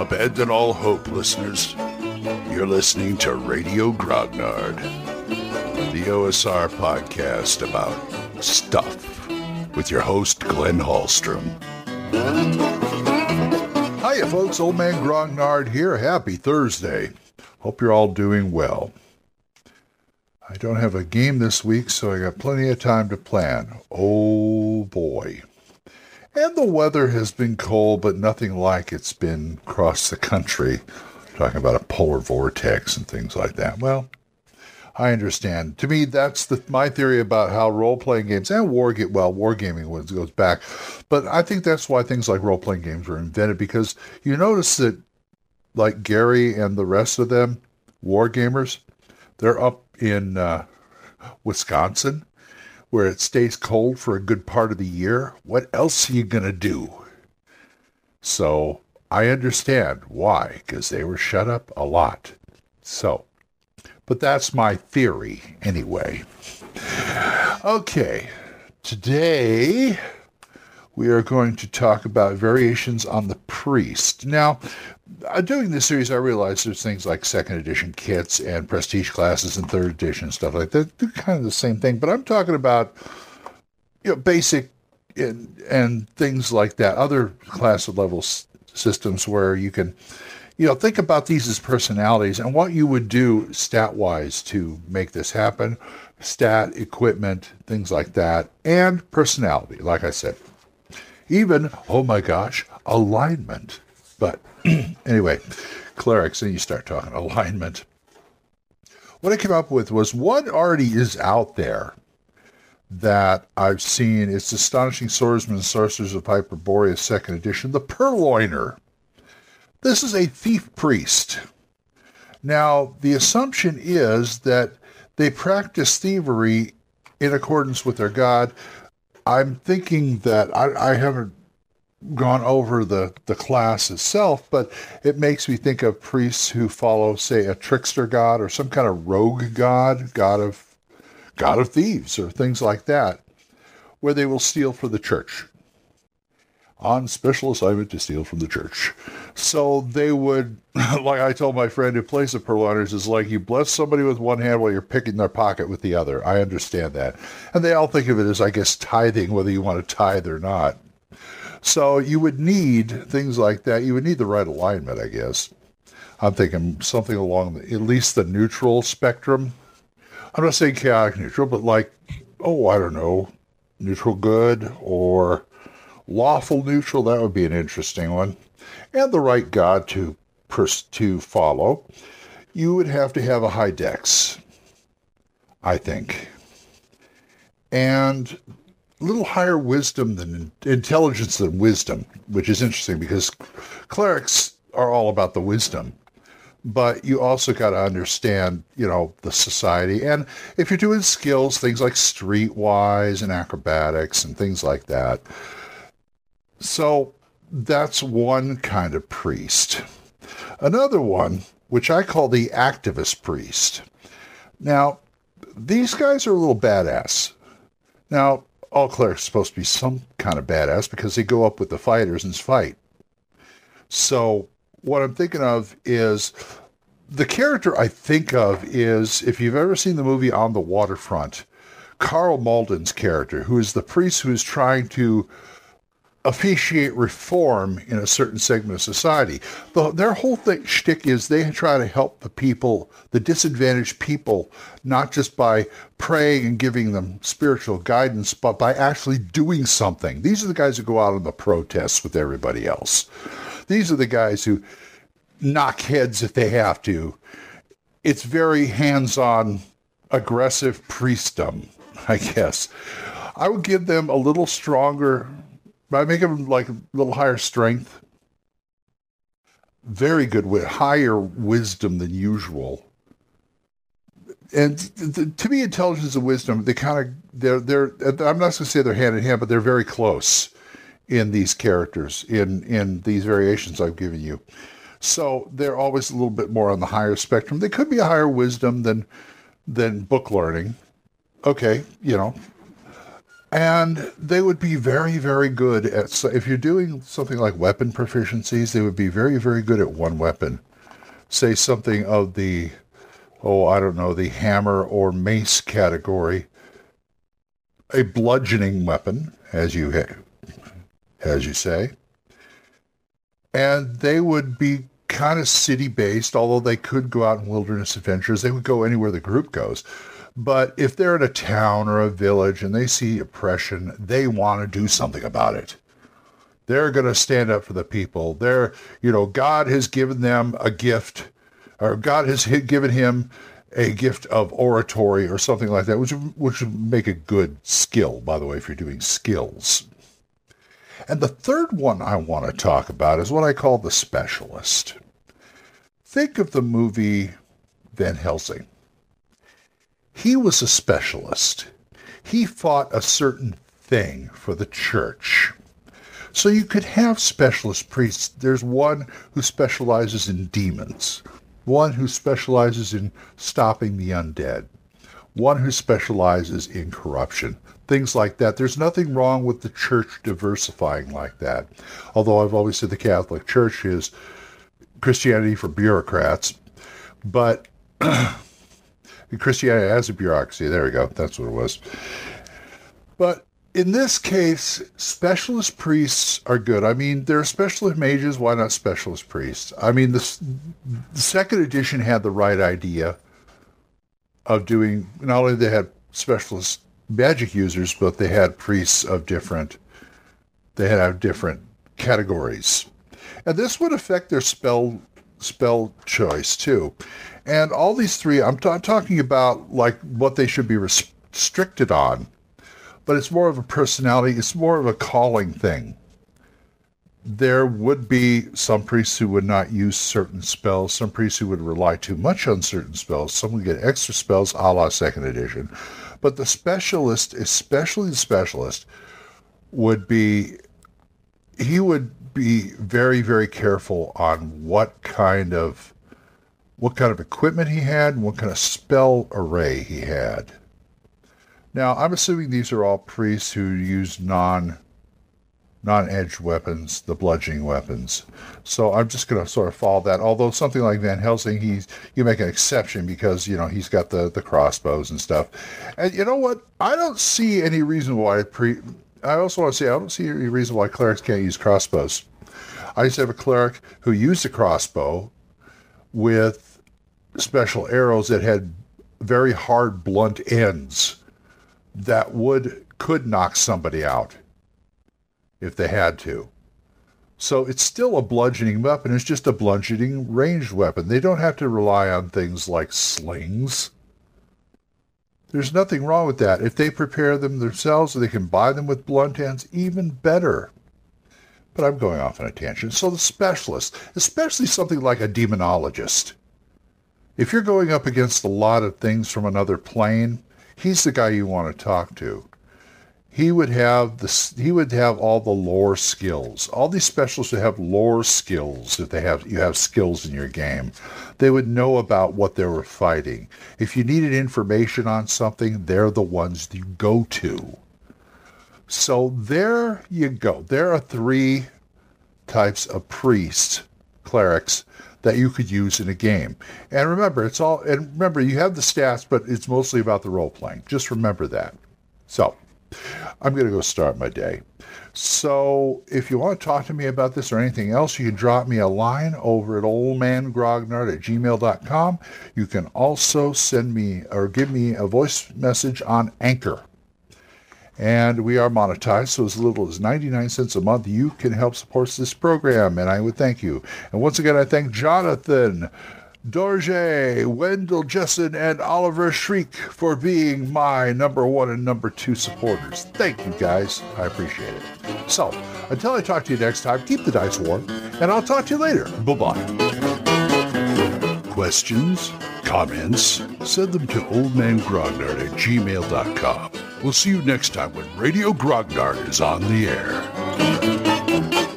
Upend and all hope, listeners. You're listening to Radio Grognard, the OSR podcast about stuff with your host, Glenn Hallstrom. Hiya, folks. Old Man Grognard here. Happy Thursday. Hope you're all doing well. I don't have a game this week, so I got plenty of time to plan. Oh, boy. And the weather has been cold, but nothing like it's been across the country. I'm talking about a polar vortex and things like that. Well, I understand. To me, that's my theory about how role-playing games and wargaming goes back. But I think that's why things like role-playing games were invented, because you notice that, like Gary and the rest of them, wargamers, they're up in Wisconsin, where it stays cold for a good part of the year. What else are you going to do? So I understand why, because they were shut up a lot. So, but that's my theory anyway. Okay, today we are going to talk about variations on the priest. Now, doing this series, I realized there's things like second edition kits and prestige classes and third edition stuff like that. They're kind of the same thing, but I'm talking about, you know, basic and things like that, other class level systems where you can, you know, think about these as personalities and what you would do stat-wise to make this happen, stat, equipment, things like that, and personality, like I said. Even, oh my gosh, alignment. But anyway, clerics, and you start talking alignment. What I came up with was one already is out there that I've seen. It's Astonishing Swordsman and Sorcerers of Hyperborea, 2nd edition, the Purloiner. This is a thief priest. Now, the assumption is that they practice thievery in accordance with their god. I'm thinking that I haven't gone over the class itself, but it makes me think of priests who follow, say, a trickster god or some kind of rogue god of thieves or things like that, where they will steal for the church. On special assignment to steal from the church. So they would, like I told my friend who plays the Purloiners, is like you bless somebody with one hand while you're picking their pocket with the other. I understand that. And they all think of it as, I guess, tithing, whether you want to tithe or not. So you would need things like that. You would need the right alignment, I guess. I'm thinking something along at least the neutral spectrum. I'm not saying chaotic neutral, but like, oh, I don't know, neutral good or lawful neutral. That would be an interesting one. And the right god to follow. You would have to have a high dex, I think. And a little higher wisdom than intelligence than wisdom, which is interesting because clerics are all about the wisdom. But you also got to understand, you know, the society. And if you're doing skills, things like streetwise and acrobatics and things like that. So that's one kind of priest. Another one, which I call the activist priest. Now, these guys are a little badass. Now, all clerics are supposed to be some kind of badass because they go up with the fighters and fight. So what I'm thinking of is, the character I think of is, if you've ever seen the movie On the Waterfront, Carl Malden's character, who is the priest who is trying to officiate reform in a certain segment of society. Their whole shtick is they try to help the people, the disadvantaged people, not just by praying and giving them spiritual guidance, but by actually doing something. These are the guys who go out on the protests with everybody else. These are the guys who knock heads if they have to. It's very hands-on, aggressive priestdom, I guess. I would give them a little stronger. But I make them like a little higher strength. Very good with higher wisdom than usual. And to me, intelligence and wisdom, I'm not going to say they're hand in hand, but they're very close in these characters, in these variations I've given you. So they're always a little bit more on the higher spectrum. They could be a higher wisdom than book learning. Okay, you know. And they would be very, very good at, so if you're doing something like weapon proficiencies, they would be very, very good at one weapon. Say something of the, the hammer or mace category. A bludgeoning weapon, as you say. And they would be kind of city-based, although they could go out in wilderness adventures. They would go anywhere the group goes. But if they're in a town or a village and they see oppression, they want to do something about it. They're going to stand up for the people. They're, God has given them a gift, or God has given him a gift of oratory or something like that, which would make a good skill, by the way, if you're doing skills. And the third one I want to talk about is what I call the specialist. Think of the movie Van Helsing. He was a specialist. He fought a certain thing for the church. So you could have specialist priests. There's one who specializes in demons, one who specializes in stopping the undead, one who specializes in corruption, things like that. There's nothing wrong with the church diversifying like that. Although I've always said the Catholic Church is Christianity for bureaucrats, but Christianity has a bureaucracy. There we go. That's what it was. But in this case, specialist priests are good. I mean, there are specialist mages. Why not specialist priests? I mean, the second edition had the right idea of doing, not only they had specialist magic users, but they had priests of different categories. And this would affect their spell choice, too. And all these three, I'm talking about, like, what they should be restricted on. But it's more of a personality. It's more of a calling thing. There would be some priests who would not use certain spells, some priests who would rely too much on certain spells, some would get extra spells a la second edition. But the specialist, especially the specialist, he would be very, very careful on what kind of equipment he had and what kind of spell array he had. Now, I'm assuming these are all priests who use non-edged weapons, the bludgeoning weapons. So I'm just going to sort of follow that. Although something like Van Helsing, you make an exception because, he's got the crossbows and stuff. And you know what? I don't see any reason why I don't see any reason why clerics can't use crossbows. I used to have a cleric who used a crossbow with special arrows that had very hard, blunt ends that could knock somebody out if they had to. So it's still a bludgeoning weapon. It's just a bludgeoning ranged weapon. They don't have to rely on things like slings. There's nothing wrong with that. If they prepare them themselves, they can buy them with blunt ends, even better. But I'm going off on a tangent. So the specialist, especially something like a demonologist. If you're going up against a lot of things from another plane, he's the guy you want to talk to. He would have all the lore skills. All these specialists would have lore skills if you have skills in your game. They would know about what they were fighting. If you needed information on something, they're the ones you go to. So there you go. There are three types of priests, clerics, that you could use in a game. And remember, you have the stats, but it's mostly about the role playing. Just remember that. So I'm going to go start my day. So if you want to talk to me about this or anything else, you can drop me a line over at oldmangrognard@gmail.com. You can also send me or give me a voice message on Anchor. And we are monetized, so as little as 99 cents a month, you can help support this program, and I would thank you. And once again, I thank Jonathan Dorje, Wendell, Jessen, and Oliver Shriek for being my number one and number two supporters. Thank you, guys. I appreciate it. So, until I talk to you next time, keep the dice warm, and I'll talk to you later. Bye-bye. Questions? Comments? Send them to oldmangrognard@gmail.com. We'll see you next time when Radio Grognard is on the air.